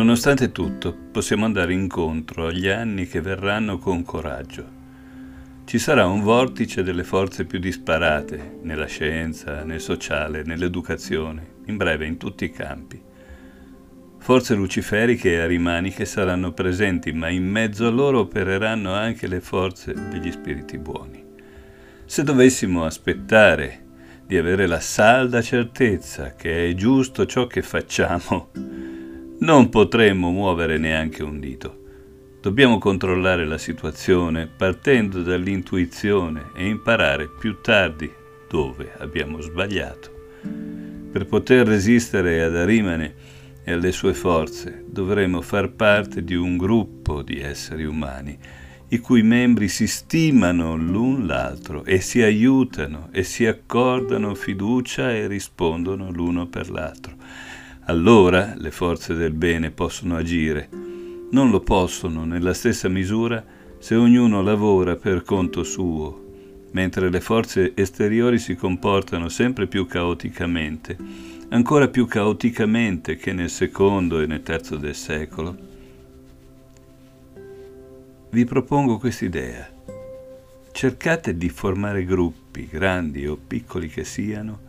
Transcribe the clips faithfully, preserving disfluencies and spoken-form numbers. Nonostante tutto, possiamo andare incontro agli anni che verranno con coraggio. Ci sarà un vortice delle forze più disparate, nella scienza, nel sociale, nell'educazione, in breve in tutti i campi. Forze luciferiche e arimaniche saranno presenti, ma in mezzo a loro opereranno anche le forze degli spiriti buoni. Se dovessimo aspettare di avere la salda certezza che è giusto ciò che facciamo, non potremmo muovere neanche un dito. Dobbiamo controllare la situazione partendo dall'intuizione e imparare più tardi dove abbiamo sbagliato. Per poter resistere ad Arimane e alle sue forze dovremo far parte di un gruppo di esseri umani i cui membri si stimano l'un l'altro e si aiutano e si accordano fiducia e rispondono l'uno per l'altro. Allora le forze del bene possono agire. Non lo possono nella stessa misura se ognuno lavora per conto suo, mentre le forze esteriori si comportano sempre più caoticamente, ancora più caoticamente che nel secondo e nel terzo del secolo. Vi propongo quest'idea. Cercate di formare gruppi, grandi o piccoli che siano,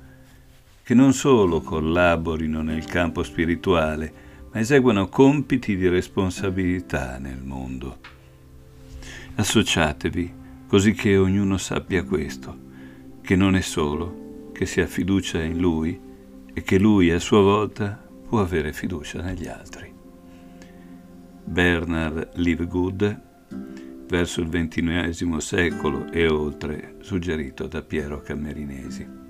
che non solo collaborino nel campo spirituale, ma eseguano compiti di responsabilità nel mondo. Associatevi così che ognuno sappia questo, che non è solo, che si ha fiducia in lui e che lui a sua volta può avere fiducia negli altri. Bernard Livegood, verso il ventunesimo secolo e oltre, suggerito da Piero Camerinesi.